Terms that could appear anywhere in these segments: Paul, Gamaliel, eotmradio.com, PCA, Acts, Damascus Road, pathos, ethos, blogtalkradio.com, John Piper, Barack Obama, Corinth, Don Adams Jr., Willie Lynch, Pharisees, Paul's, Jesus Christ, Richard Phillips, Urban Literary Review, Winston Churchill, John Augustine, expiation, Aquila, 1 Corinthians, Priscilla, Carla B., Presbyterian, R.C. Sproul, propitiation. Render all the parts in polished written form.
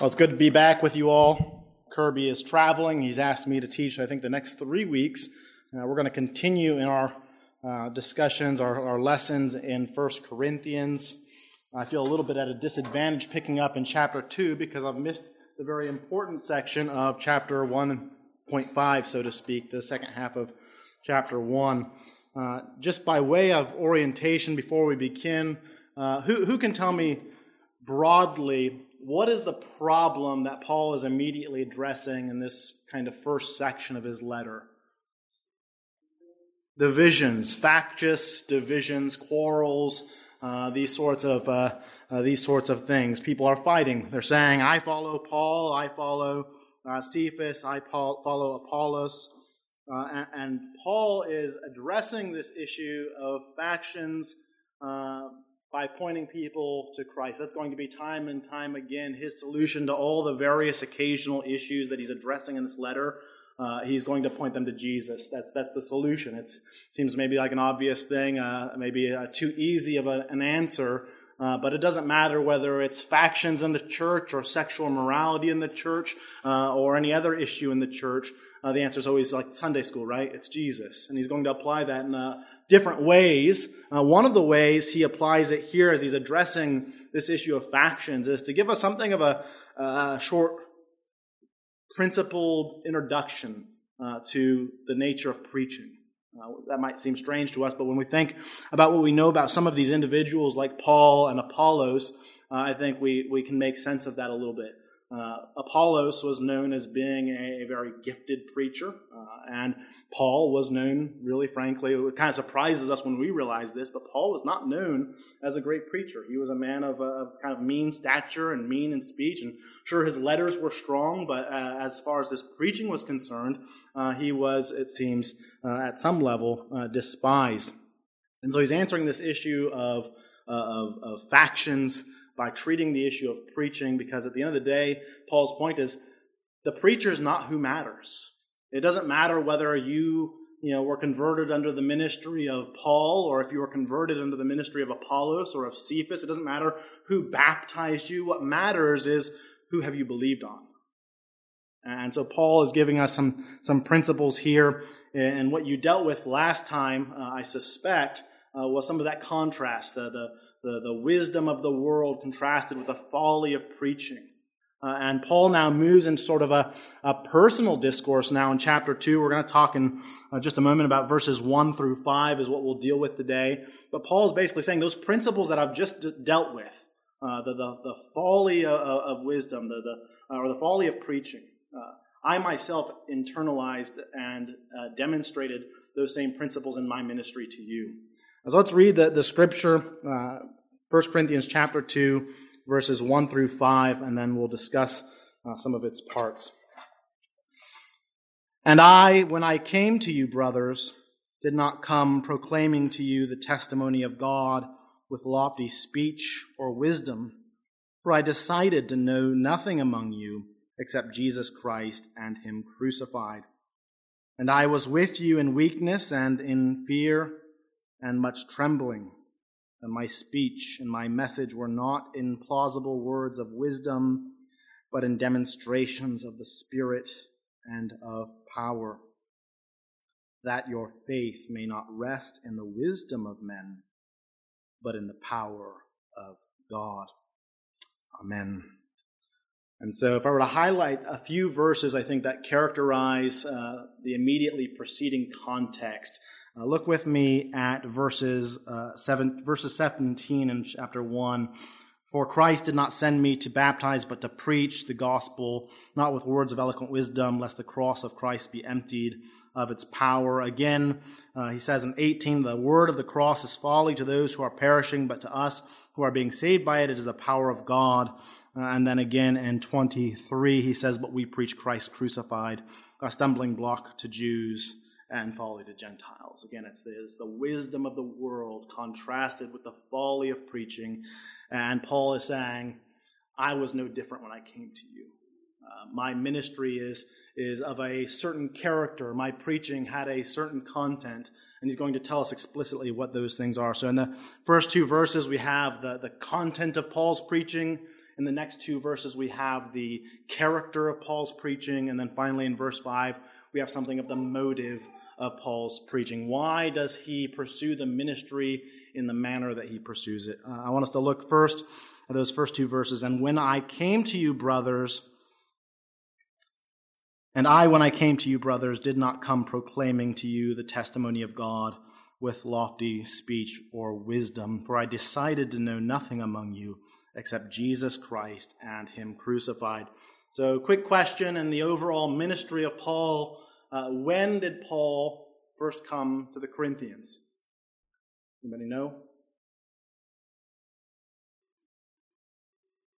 Well, it's good to be back with you all. Kirby is traveling. He's asked me to teach, I think, the next 3 weeks. We're going to continue in our discussions, our lessons in 1 Corinthians. I feel a little bit at a disadvantage picking up in chapter 2 because I've missed the very important section of chapter 1.5, so to speak, the second half of chapter 1. Just by way of orientation before we begin, who can tell me broadly, what is the problem that Paul is immediately addressing in this kind of first section of his letter? Divisions, factious divisions, quarrels, these sorts of things. People are fighting. They're saying, "I follow Paul. I follow Cephas. I follow Apollos." And Paul is addressing this issue of factions. By pointing people to Christ. That's going to be time and time again his solution to all the various occasional issues that he's addressing in this letter. He's going to point them to Jesus. That's the solution. It seems maybe like an obvious thing, maybe too easy of an answer, but it doesn't matter whether it's factions in the church or sexual immorality in the church or any other issue in the church. The answer is always like Sunday school, right? It's Jesus. And he's going to apply that in different ways. One of the ways he applies it here as he's addressing this issue of factions is to give us something of a short principled introduction to the nature of preaching. That might seem strange to us, but when we think about what we know about some of these individuals like Paul and Apollos, I think we can make sense of that a little bit. Apollos was known as being a very gifted preacher, and Paul was known, really frankly, it kind of surprises us when we realize this, but Paul was not known as a great preacher. He was a man of kind of mean stature and mean in speech, and sure, his letters were strong, but as far as his preaching was concerned, he was, it seems, at some level, despised. And so he's answering this issue of factions by treating the issue of preaching, because at the end of the day, Paul's point is the preacher is not who matters. It doesn't matter whether you were converted under the ministry of Paul or if you were converted under the ministry of Apollos or of Cephas. It doesn't matter who baptized you. What matters is who have you believed on. And so Paul is giving us some principles here. And what you dealt with last time, I suspect, was some of that contrast, the wisdom of the world contrasted with the folly of preaching. And Paul now moves in sort of a personal discourse now in chapter 2. We're going to talk in just a moment about verses 1 through 5 is what we'll deal with today. But Paul's basically saying those principles that I've just dealt with, the folly of wisdom, the folly of preaching, I myself internalized and demonstrated those same principles in my ministry to you. So let's read the scripture, 1 Corinthians chapter 2, verses 1 through 5, and then we'll discuss some of its parts. "And I, when I came to you, brothers, did not come proclaiming to you the testimony of God with lofty speech or wisdom, for I decided to know nothing among you except Jesus Christ and Him crucified. And I was with you in weakness and in fear, and much trembling, and my speech and my message were not in plausible words of wisdom, but in demonstrations of the Spirit and of power, that your faith may not rest in the wisdom of men, but in the power of God." Amen. And so if I were to highlight a few verses, I think, that characterize the immediately preceding context, look with me at verses 17 in chapter 1. "For Christ did not send me to baptize, but to preach the gospel, not with words of eloquent wisdom, lest the cross of Christ be emptied of its power." Again, he says in 18, "The word of the cross is folly to those who are perishing, but to us who are being saved by it, it is the power of God." And then again in 23, he says, "But we preach Christ crucified, a stumbling block to Jews and folly to Gentiles." Again, it's the wisdom of the world contrasted with the folly of preaching. And Paul is saying, I was no different when I came to you. My ministry is of a certain character. My preaching had a certain content. And he's going to tell us explicitly what those things are. So in the first two verses, we have the content of Paul's preaching. In the next two verses, we have the character of Paul's preaching. And then finally, in verse 5, we have something of the motive of Paul's preaching. Why does he pursue the ministry in the manner that he pursues it? I want us to look first at those first two verses. And when I came to you, brothers, did not come proclaiming to you the testimony of God with lofty speech or wisdom, for I decided to know nothing among you except Jesus Christ and him crucified. So, quick question in the overall ministry of Paul. When did Paul first come to the Corinthians? Anybody know?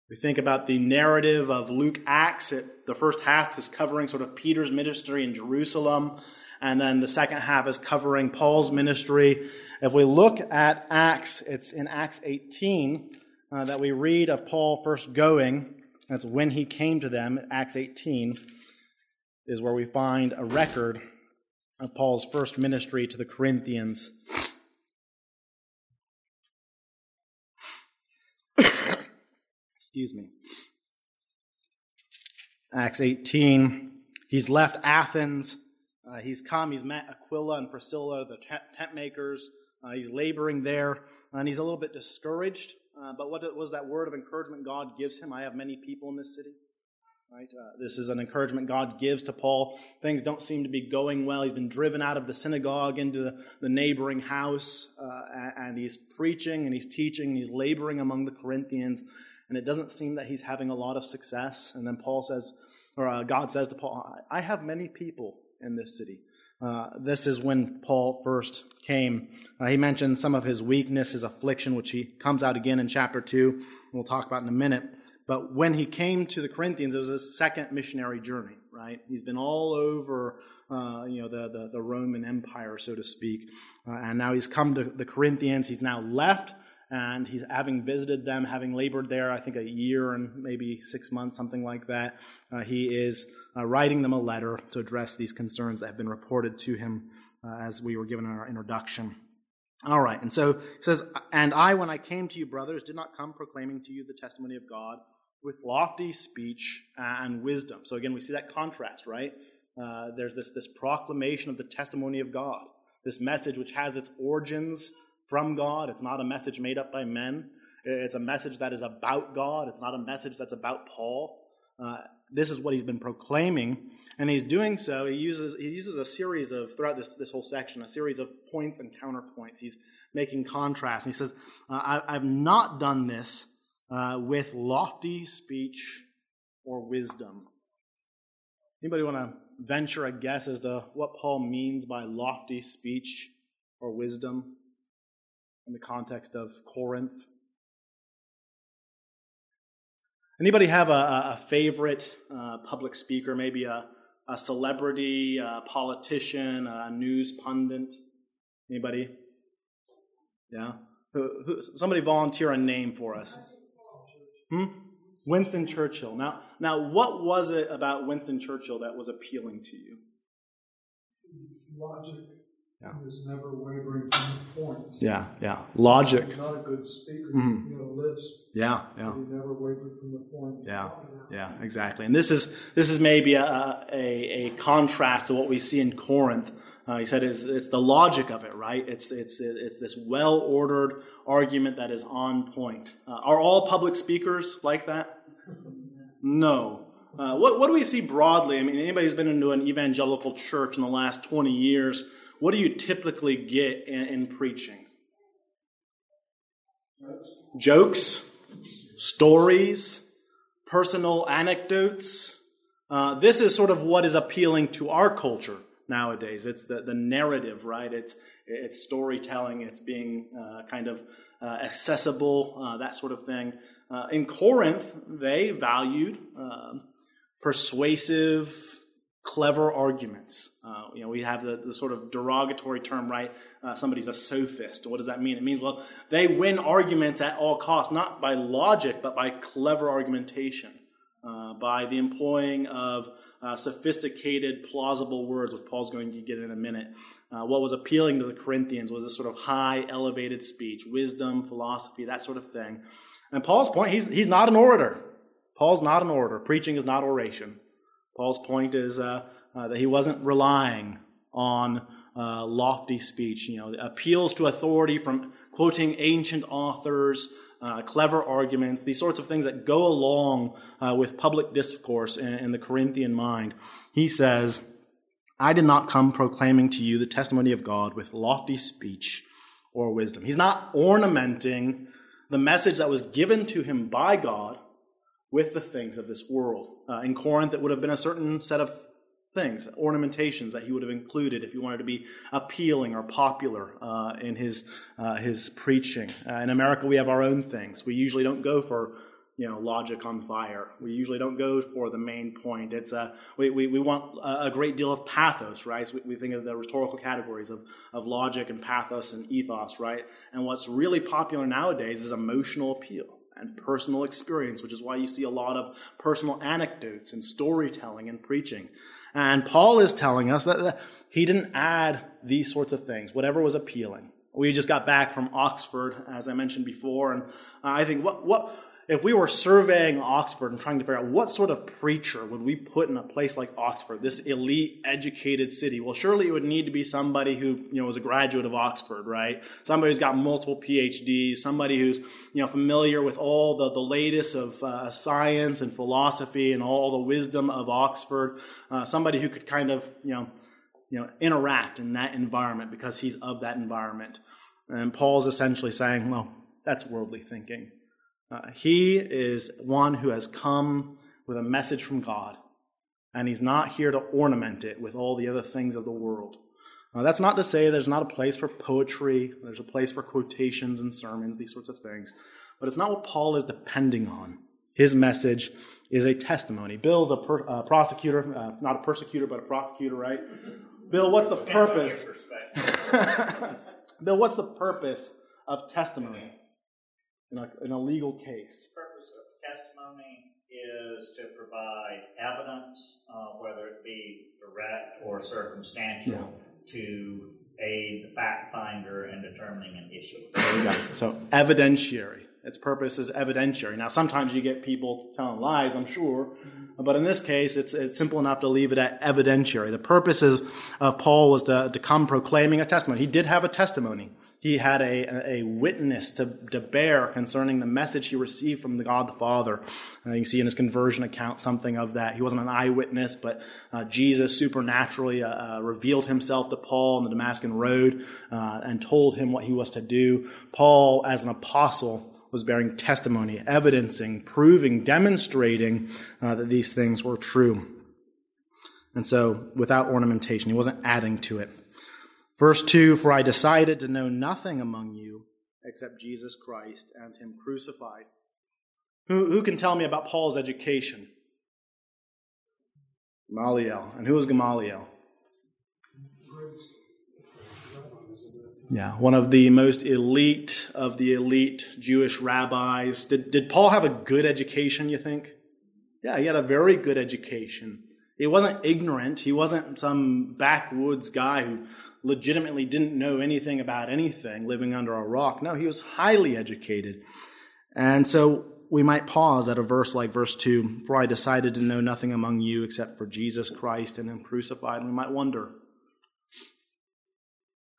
We think about the narrative of Luke, Acts. The first half is covering sort of Peter's ministry in Jerusalem, and then the second half is covering Paul's ministry. If we look at Acts, it's in Acts 18 that we read of Paul first going. That's when he came to them. Acts 18 is where we find a record of Paul's first ministry to the Corinthians. Excuse me. Acts 18, he's left Athens. He's come, he's met Aquila and Priscilla, the tent makers. He's laboring there, and he's a little bit discouraged. But what was that word of encouragement God gives him? I have many people in this city. Right? This is an encouragement God gives to Paul. Things don't seem to be going well. He's been driven out of the synagogue into the neighboring house, and he's preaching, and he's teaching, and he's laboring among the Corinthians, and it doesn't seem that he's having a lot of success. And then Paul says, or God says to Paul, I have many people in this city. This is when Paul first came. He mentioned some of his weakness, his affliction, which he comes out again in chapter 2, and we'll talk about in a minute. But when he came to the Corinthians, it was his second missionary journey, right? He's been all over the Roman Empire, so to speak. And now he's come to the Corinthians. He's now left, and he's having visited them, having labored there, I think a year and maybe 6 months, something like that. He is writing them a letter to address these concerns that have been reported to him as we were given in our introduction. All right, and so it says, and I, when I came to you, brothers, did not come proclaiming to you the testimony of God with lofty speech and wisdom. So again, we see that contrast, right? There's this proclamation of the testimony of God, this message which has its origins from God. It's not a message made up by men. It's a message that is about God. It's not a message that's about Paul. This is what he's been proclaiming, and he's doing so. He uses a series of, throughout this whole section, a series of points and counterpoints. He's making contrasts. He says, I've not done this with lofty speech or wisdom. Anybody want to venture a guess as to what Paul means by lofty speech or wisdom in the context of Corinth? Anybody have a favorite public speaker, maybe a celebrity, a politician, a news pundit? Anybody? Yeah? Somebody volunteer a name for us. Winston Churchill. Now, what was it about Winston Churchill that was appealing to you? Logic. Yeah. He was never wavering from the point. Yeah, yeah. Logic. He's not a good speaker. Mm-hmm. Lives. Yeah, yeah. He never wavered from the point. Yeah, yeah, exactly. And this is maybe a contrast to what we see in Corinth. He said it's the logic of it, right? It's this well-ordered argument that is on point. Are all public speakers like that? No. What do we see broadly? I mean, anybody who's been into an evangelical church in the last 20 years, what do you typically get in preaching? Jokes, stories, personal anecdotes. This is sort of what is appealing to our culture nowadays. It's the narrative, right? It's storytelling. It's being accessible, that sort of thing. In Corinth, they valued persuasive, clever arguments. We have the sort of derogatory term, right? Somebody's a sophist. What does that mean? It means, well, they win arguments at all costs, not by logic, but by clever argumentation, by the employing of sophisticated, plausible words, which Paul's going to get in a minute. What was appealing to the Corinthians was this sort of high, elevated speech, wisdom, philosophy, that sort of thing. And Paul's point, he's not an orator. Paul's not an orator. Preaching is not oration. Paul's point is that he wasn't relying on lofty speech, appeals to authority from quoting ancient authors, clever arguments, these sorts of things that go along with public discourse in the Corinthian mind. He says, I did not come proclaiming to you the testimony of God with lofty speech or wisdom. He's not ornamenting the message that was given to him by God with the things of this world. In Corinth, it would have been a certain set of things, ornamentations that he would have included if he wanted to be appealing or popular in his preaching. In America, we have our own things. We usually don't go for logic on fire. We usually don't go for the main point. It's we want a great deal of pathos, right? So we think of the rhetorical categories of logic and pathos and ethos, right? And what's really popular nowadays is emotional appeal and personal experience, which is why you see a lot of personal anecdotes and storytelling and preaching. And Paul is telling us that he didn't add these sorts of things, whatever was appealing. We just got back from Oxford, as I mentioned before, and I think what if we were surveying Oxford and trying to figure out what sort of preacher would we put in a place like Oxford, this elite, educated city? Well, surely it would need to be somebody who, was a graduate of Oxford, right? Somebody who's got multiple PhDs, somebody who's, familiar with all the latest of science and philosophy and all the wisdom of Oxford, somebody who could kind of, interact in that environment because he's of that environment. And Paul's essentially saying, well, that's worldly thinking. He is one who has come with a message from God, and he's not here to ornament it with all the other things of the world. Now, that's not to say there's not a place for poetry, there's a place for quotations and sermons, these sorts of things, but it's not what Paul is depending on. His message is a testimony. Bill's a prosecutor, not a persecutor, but a prosecutor, right? Bill, what's the purpose? Bill, what's the purpose of testimony? In a legal case. The purpose of testimony is to provide evidence, whether it be direct or circumstantial, to aid the fact finder in determining an issue. There you go. So evidentiary. Its purpose is evidentiary. Now, sometimes you get people telling lies, I'm sure, but in this case, it's simple enough to leave it at evidentiary. The purpose of Paul was to come proclaiming a testimony. He did have a testimony. He had a witness to bear concerning the message he received from the God the Father. You can see in his conversion account something of that. He wasn't an eyewitness, but Jesus supernaturally revealed himself to Paul on the Damascus Road and told him what he was to do. Paul, as an apostle, was bearing testimony, evidencing, proving, demonstrating that these things were true. And so, without ornamentation, he wasn't adding to it. Verse 2, for I decided to know nothing among you except Jesus Christ and him crucified. Who can tell me about Paul's education? Gamaliel. And who was Gamaliel? Yeah, one of the most elite of the elite Jewish rabbis. Did Paul have a good education, you think? Yeah, he had a very good education. He wasn't ignorant. He wasn't some backwoods guy who legitimately didn't know anything about anything, living under a rock. No, he was highly educated. And so we might pause at a verse like verse 2, for I decided to know nothing among you except for Jesus Christ and him crucified. And we might wonder.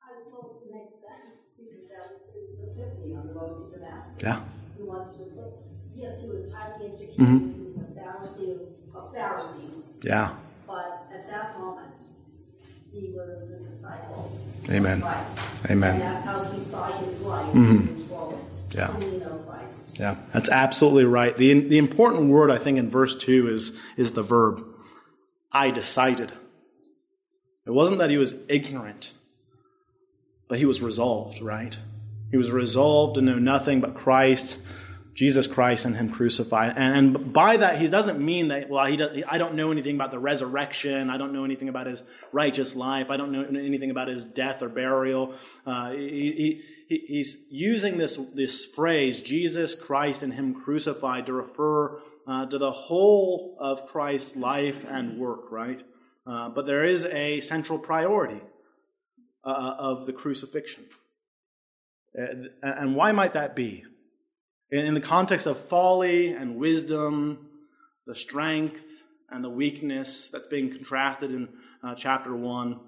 I would hope it makes sense because that was his epiphany on the road to Damascus. Yeah. He wanted to put, yes, he was highly educated. Mm-hmm. He was a Pharisee of Pharisees. Yeah. But at that moment, he was a disciple. Amen. Of Christ. Amen. And that's how he saw his life. Mm-hmm. Yeah. Yeah. That's absolutely right. The important word, I think, in verse 2 is the verb, I decided. It wasn't that he was ignorant, but he was resolved, right? He was resolved to know nothing but Christ, Jesus Christ and him crucified. And by that, he doesn't mean that, well, I don't know anything about the resurrection. I don't know anything about his righteous life. I don't know anything about his death or burial. He's using this phrase, Jesus Christ and him crucified, to refer to the whole of Christ's life and work, right? But there is a central priority of the crucifixion. And why might that be? In the context of folly and wisdom the strength and the weakness that's being contrasted in chapter 1,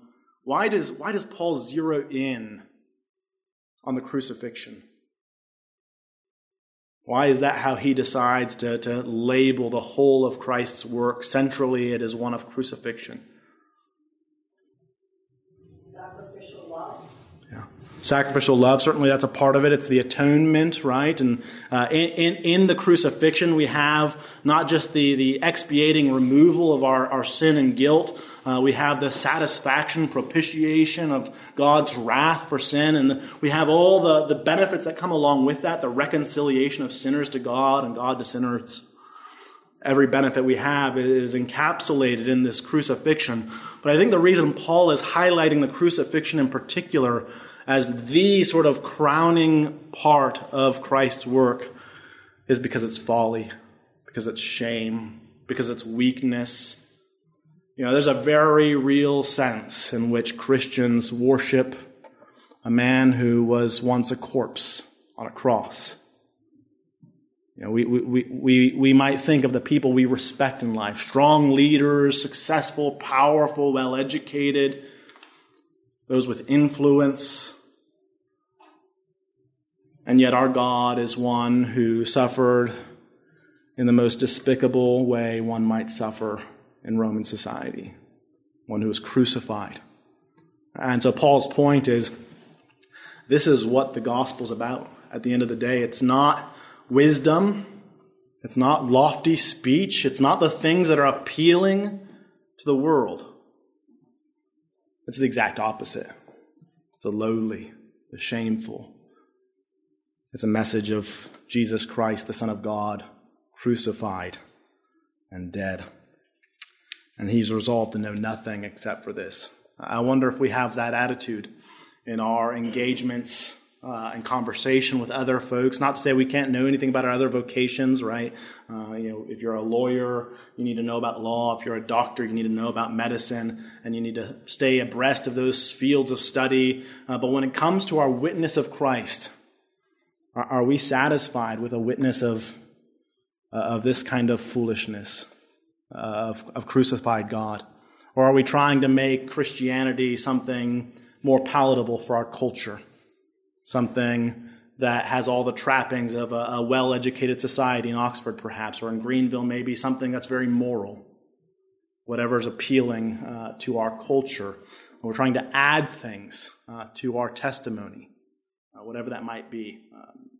why does Paul zero in on the crucifixion? Why is that how he decides to label the whole of Christ's work? Centrally, it is one of crucifixion. Sacrificial love. Yeah, sacrificial love. Certainly, that's a part of it. It's the atonement, right? And in the crucifixion, we have not just the expiating removal of our sin and guilt. We have the satisfaction, propitiation of God's wrath for sin. And we have all the benefits that come along with that, the reconciliation of sinners to God and God to sinners. Every benefit we have is encapsulated in this crucifixion. But I think the reason Paul is highlighting the crucifixion in particular as the sort of crowning part of Christ's work is because it's folly, because it's shame, because it's weakness. You know, there's a very real sense in which Christians worship a man who was once a corpse on a cross. You know, we might think of the people we respect in life, strong leaders, successful, powerful, well-educated, those with influence. And yet our God is one who suffered in the most despicable way one might suffer in Roman society, one who was crucified. And so Paul's point is, this is what the gospel's about. At the end of the day, it's not wisdom, it's not lofty speech, it's not the things that are appealing to the world. It's the exact opposite. It's the lowly, the shameful. It's a message of Jesus Christ, the Son of God, crucified and dead. And he's resolved to know nothing except for this. I wonder if we have that attitude in our engagements and conversation with other folks. Not to say we can't know anything about our other vocations, right? You know, if you're a lawyer, you need to know about law. If you're a doctor, you need to know about medicine, and you need to stay abreast of those fields of study. But when it comes to our witness of Christ, are we satisfied with a witness of this kind of foolishness? Of crucified God? Or are we trying to make Christianity something more palatable for our culture? Something that has all the trappings of a well-educated society in Oxford, perhaps, or in Greenville, maybe something that's very moral, whatever is appealing to our culture. And we're trying to add things to our testimony, whatever that might be.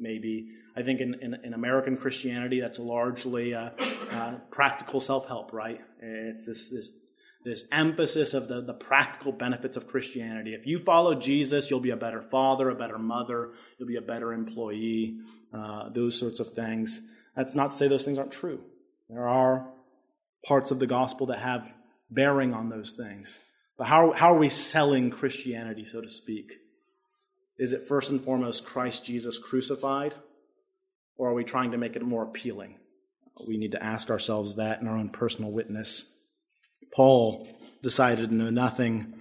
Maybe, I think in American Christianity, that's largely practical self-help, right? It's this emphasis of the practical benefits of Christianity. If you follow Jesus, you'll be a better father, a better mother, you'll be a better employee, those sorts of things. That's not to say those things aren't true. There are parts of the gospel that have bearing on those things. But how are we selling Christianity, so to speak? Is it first and foremost Christ Jesus crucified? Or are we trying to make it more appealing? We need to ask ourselves that in our own personal witness. Paul decided to know nothing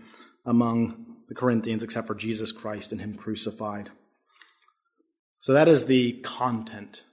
among the Corinthians except for Jesus Christ and him crucified. So that is the content.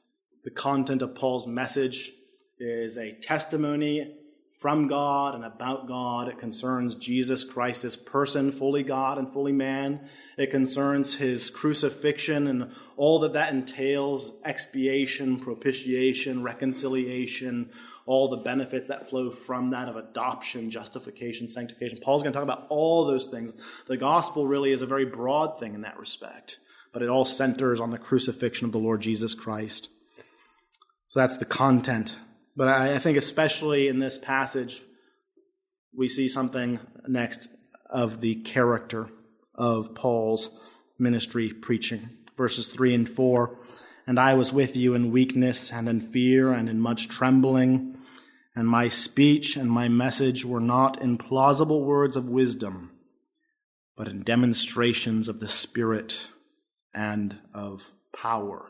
The content of Paul's message is a testimony from God and about God. It concerns Jesus Christ, his person, fully God and fully man. It concerns his crucifixion and all that that entails, expiation, propitiation, reconciliation, all the benefits that flow from that of adoption, justification, sanctification. Paul's going to talk about all those things. The gospel really is a very broad thing in that respect, but it all centers on the crucifixion of the Lord Jesus Christ. So that's the content. But I think especially in this passage, we see something next of the character of Paul's ministry preaching. Verses 3 and 4, "And I was with you in weakness and in fear and in much trembling, and my speech and my message were not in plausible words of wisdom, but in demonstrations of the Spirit and of power."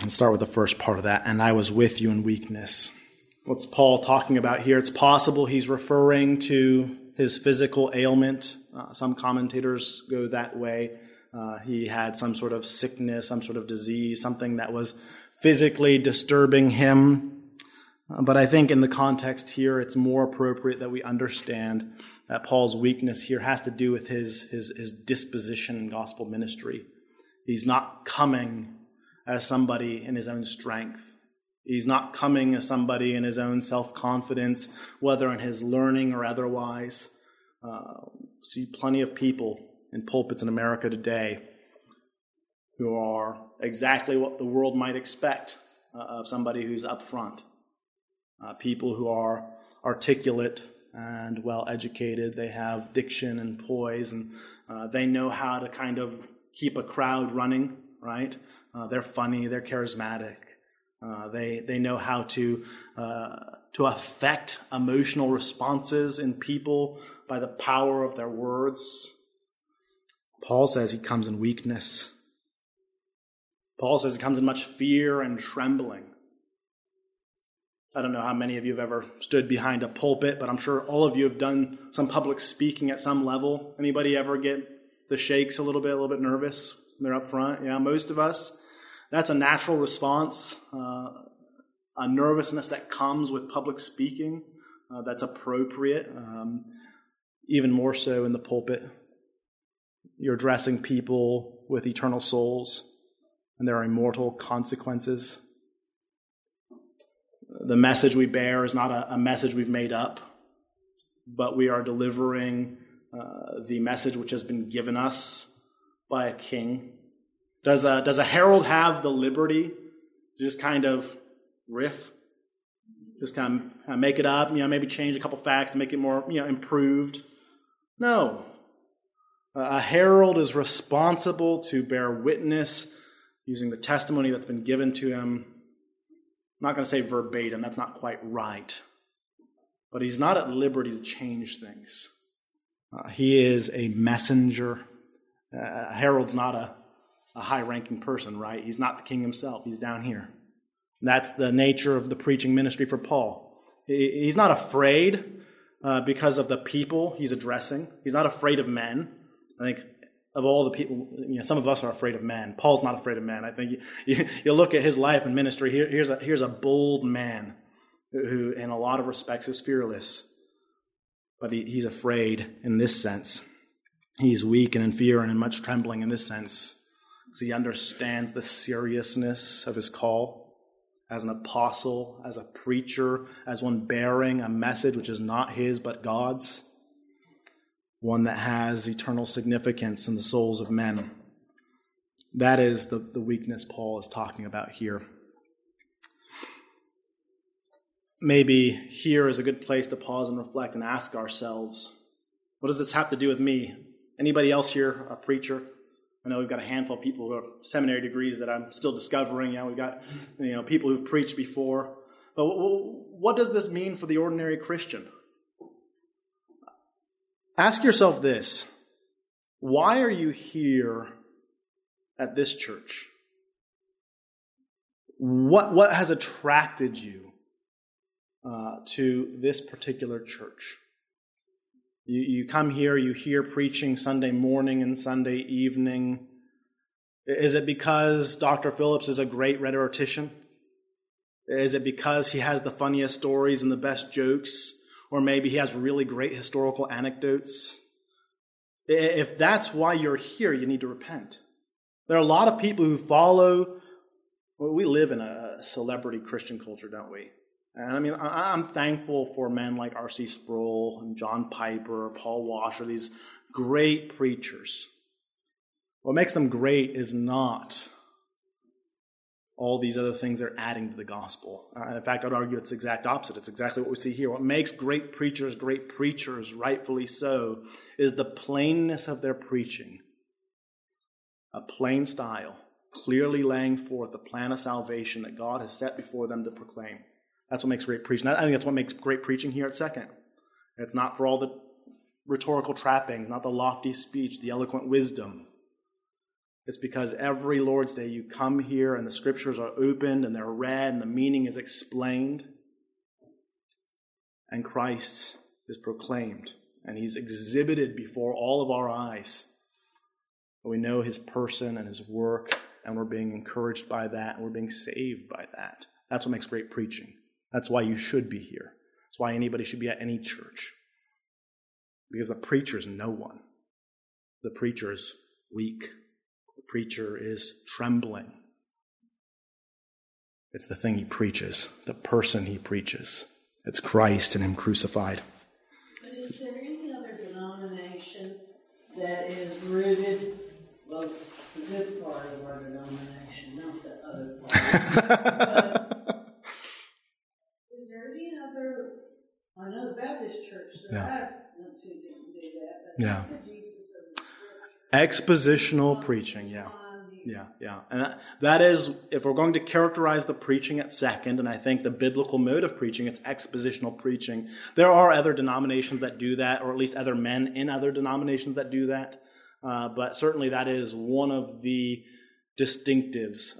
Let's start with the first part of that, "and I was with you in weakness." What's Paul talking about here? It's possible he's referring to his physical ailment. Some commentators go that way. He had some sort of sickness, some sort of disease, something that was physically disturbing him. But I think in the context here, it's more appropriate that we understand that Paul's weakness here has to do with his disposition in gospel ministry. He's not coming as somebody in his own strength. He's not coming as somebody in his own self-confidence, whether in his learning or otherwise. See plenty of people in pulpits in America today who are exactly what the world might expect of somebody who's up front. People who are articulate and well-educated. They have diction and poise, and they know how to kind of keep a crowd running, right? They're funny. They're charismatic. They know how to affect emotional responses in people by the power of their words. Paul says he comes in weakness. Paul says he comes in much fear and trembling. I don't know how many of you have ever stood behind a pulpit, but I'm sure all of you have done some public speaking at some level. Anybody ever get the shakes a little bit nervous when they're up front? Yeah, most of us. That's a natural response, a nervousness that comes with public speaking that's appropriate, even more so in the pulpit. You're addressing people with eternal souls, and there are immortal consequences. The message we bear is not a message we've made up, but we are delivering the message which has been given us by a king. Does a herald have the liberty to just kind of riff, just kind of make it up, maybe change a couple facts to make it more, improved? No. A herald is responsible to bear witness using the testimony that's been given to him. I'm not going to say verbatim, that's not quite right. But he's not at liberty to change things. He is a messenger. A herald's not a high-ranking person, right? He's not the king himself. He's down here. That's the nature of the preaching ministry for Paul. He's not afraid because of the people he's addressing. He's not afraid of men. I think of all the people, some of us are afraid of men. Paul's not afraid of men. I think you look at his life and ministry. Here's a bold man who, in a lot of respects, is fearless. But he's afraid in this sense. He's weak and in fear and in much trembling in this sense. Because he understands the seriousness of his call as an apostle, as a preacher, as one bearing a message which is not his but God's, one that has eternal significance in the souls of men. That is the weakness Paul is talking about here. Maybe here is a good place to pause and reflect and ask ourselves, what does this have to do with me? Anybody else here a preacher? I know we've got a handful of people who have seminary degrees that I'm still discovering. Yeah, we've got people who've preached before. But what does this mean for the ordinary Christian? Ask yourself this. Why are you here at this church? What has attracted you to this particular church? You come here, you hear preaching Sunday morning and Sunday evening. Is it because Dr. Phillips is a great rhetorician? Is it because he has the funniest stories and the best jokes? Or maybe he has really great historical anecdotes? If that's why you're here, you need to repent. There are a lot of people who follow. Well, we live in a celebrity Christian culture, don't we? And I'm thankful for men like R.C. Sproul and John Piper, Paul Washer, these great preachers. What makes them great is not all these other things they're adding to the gospel. In fact, I'd argue it's the exact opposite. It's exactly what we see here. What makes great preachers, rightfully so, is the plainness of their preaching. A plain style, clearly laying forth the plan of salvation that God has set before them to proclaim. That's what makes great preaching. I think that's what makes great preaching here at Second. It's not for all the rhetorical trappings, not the lofty speech, the eloquent wisdom. It's because every Lord's Day you come here and the scriptures are opened and they're read and the meaning is explained. And Christ is proclaimed. And he's exhibited before all of our eyes. But we know his person and his work and we're being encouraged by that, and we're being saved by that. That's what makes great preaching. That's why you should be here. That's why anybody should be at any church. Because the preacher's no one. The preacher's weak. The preacher is trembling. It's the thing he preaches, the person he preaches. It's Christ and Him crucified. But is there any other denomination that is rooted, well, the good part of our denomination, not the other part? Is there any other, I know the Baptist church, that I went to didn't do that, but that's the Jesus of the Scripture. Expositional preaching, And that is, if we're going to characterize the preaching at Second, and I think the biblical mode of preaching, it's expositional preaching. There are other denominations that do that, or at least other men in other denominations that do that. But certainly that is one of the distinctives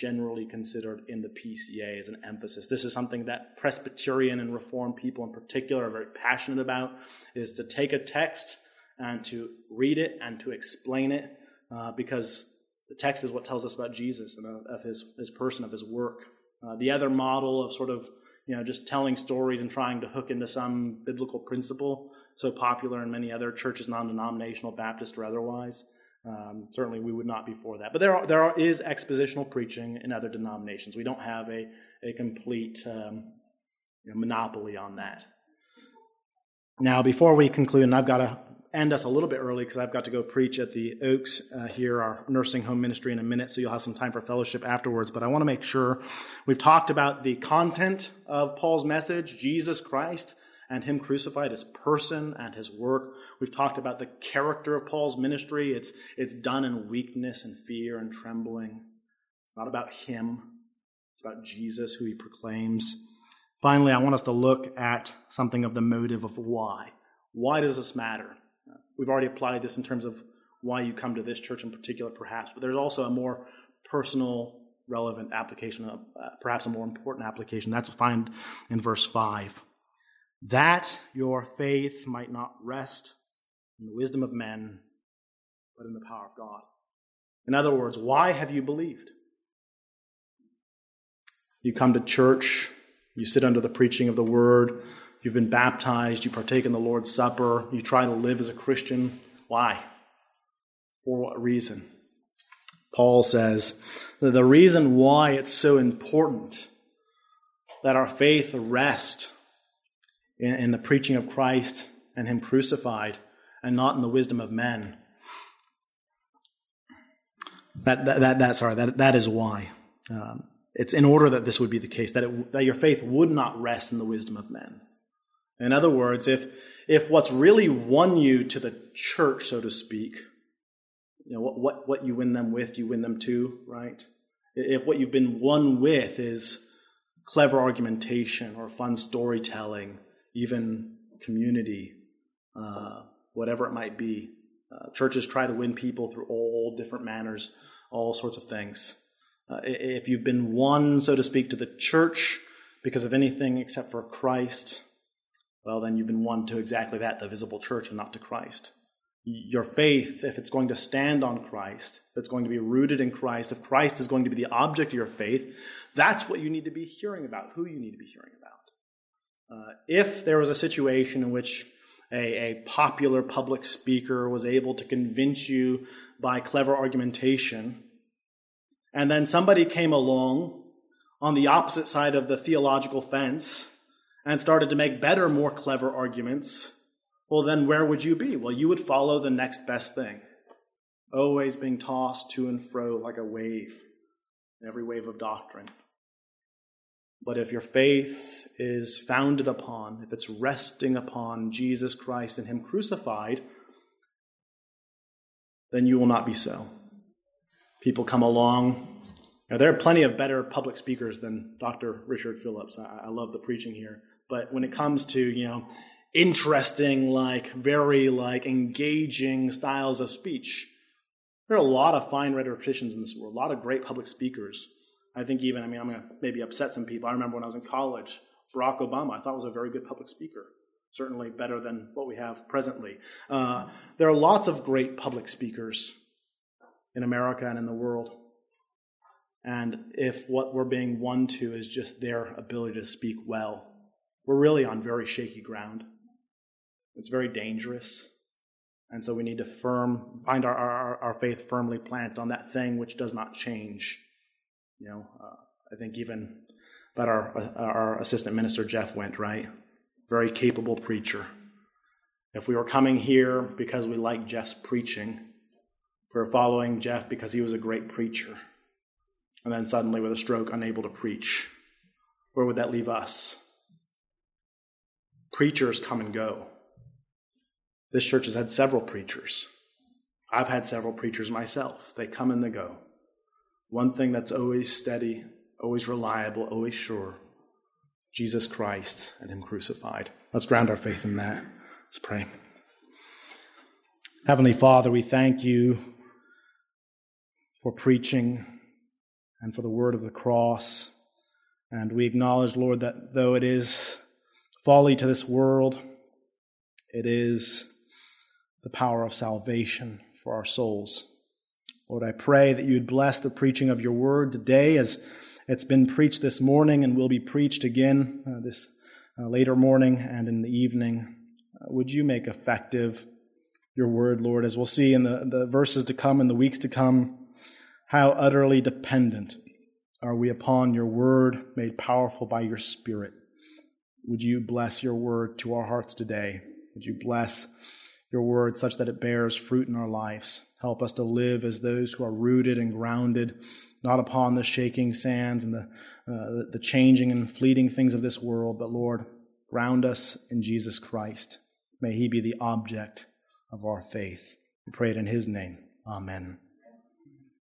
generally considered in the PCA as an emphasis. This is something that Presbyterian and Reformed people in particular are very passionate about, is to take a text and to read it and to explain it, because the text is what tells us about Jesus and of his person, of his work. The other model of sort of, just telling stories and trying to hook into some biblical principle, so popular in many other churches, non-denominational, Baptist or otherwise, certainly we would not be for that. But there is expositional preaching in other denominations. We don't have a complete monopoly on that. Now, before we conclude, and I've got to end us a little bit early because I've got to go preach at the Oaks here, our nursing home ministry, in a minute, so you'll have some time for fellowship afterwards. But I want to make sure we've talked about the content of Paul's message, Jesus Christ and Him crucified, His person and His work. We've talked about the character of Paul's ministry. It's done in weakness and fear and trembling. It's not about him. It's about Jesus, who he proclaims. Finally, I want us to look at something of the motive of why. Why does this matter? We've already applied this in terms of why you come to this church in particular, perhaps. But there's also a more personal, relevant application, perhaps a more important application. That's found in verse 5. That your faith might not rest in the wisdom of men, but in the power of God. In other words, why have you believed? You come to church, you sit under the preaching of the word, you've been baptized, you partake in the Lord's Supper, you try to live as a Christian. Why? For what reason? Paul says that the reason why it's so important that our faith rest in the preaching of Christ and Him crucified and not in the wisdom of men. That is why. It's in order that this would be the case, that your faith would not rest in the wisdom of men. In other words, if what's really won you to the church, so to speak, what you win them with, you win them to, right? If what you've been won with is clever argumentation or fun storytelling, even community, whatever it might be, churches try to win people through all different manners, all sorts of things. If you've been won, so to speak, to the church because of anything except for Christ, well, then you've been won to exactly that, the visible church, and not to Christ. Your faith, if it's going to stand on Christ, if it's going to be rooted in Christ, if Christ is going to be the object of your faith, that's what you need to be hearing about, who you need to be hearing about. If there was a situation in which a popular public speaker was able to convince you by clever argumentation, and then somebody came along on the opposite side of the theological fence and started to make better, more clever arguments, well, then where would you be? Well, you would follow the next best thing, always being tossed to and fro like a wave, every wave of doctrine. But if your faith is founded upon, if it's resting upon Jesus Christ and Him crucified, then you will not be so. People come along. There are plenty of better public speakers than Dr. Richard Phillips. I love the preaching here. But when it comes to, interesting, very engaging styles of speech, there are a lot of fine rhetoricians in this world, a lot of great public speakers. I think I'm going to maybe upset some people. I remember when I was in college, Barack Obama, I thought was a very good public speaker, certainly better than what we have presently. There are lots of great public speakers in America and in the world. And if what we're being won to is just their ability to speak well, we're really on very shaky ground. It's very dangerous. And so we need to find our faith firmly planted on that thing which does not change. You know, I think even that our assistant minister, Jeff, went, right? Very capable preacher. If we were coming here because we like Jeff's preaching, if we were following Jeff because he was a great preacher, and then suddenly with a stroke unable to preach, where would that leave us? Preachers come and go. This church has had several preachers. I've had several preachers myself. They come and they go. One thing that's always steady, always reliable, always sure, Jesus Christ and him crucified. Let's ground our faith in that. Let's pray. Heavenly Father, we thank you for preaching and for the word of the cross. And we acknowledge, Lord, that though it is folly to this world, it is the power of salvation for our souls. Lord, I pray that you'd bless the preaching of your word today as it's been preached this morning and will be preached again this later morning and in the evening. Would you make effective your word, Lord, as we'll see in the verses to come and the weeks to come, how utterly dependent are we upon your word made powerful by your Spirit. Would you bless your word to our hearts today? Would you bless your word such that it bears fruit in our lives? Help us to live as those who are rooted and grounded, not upon the shaking sands and the changing and fleeting things of this world, but Lord, ground us in Jesus Christ. May he be the object of our faith. We pray it in his name. Amen.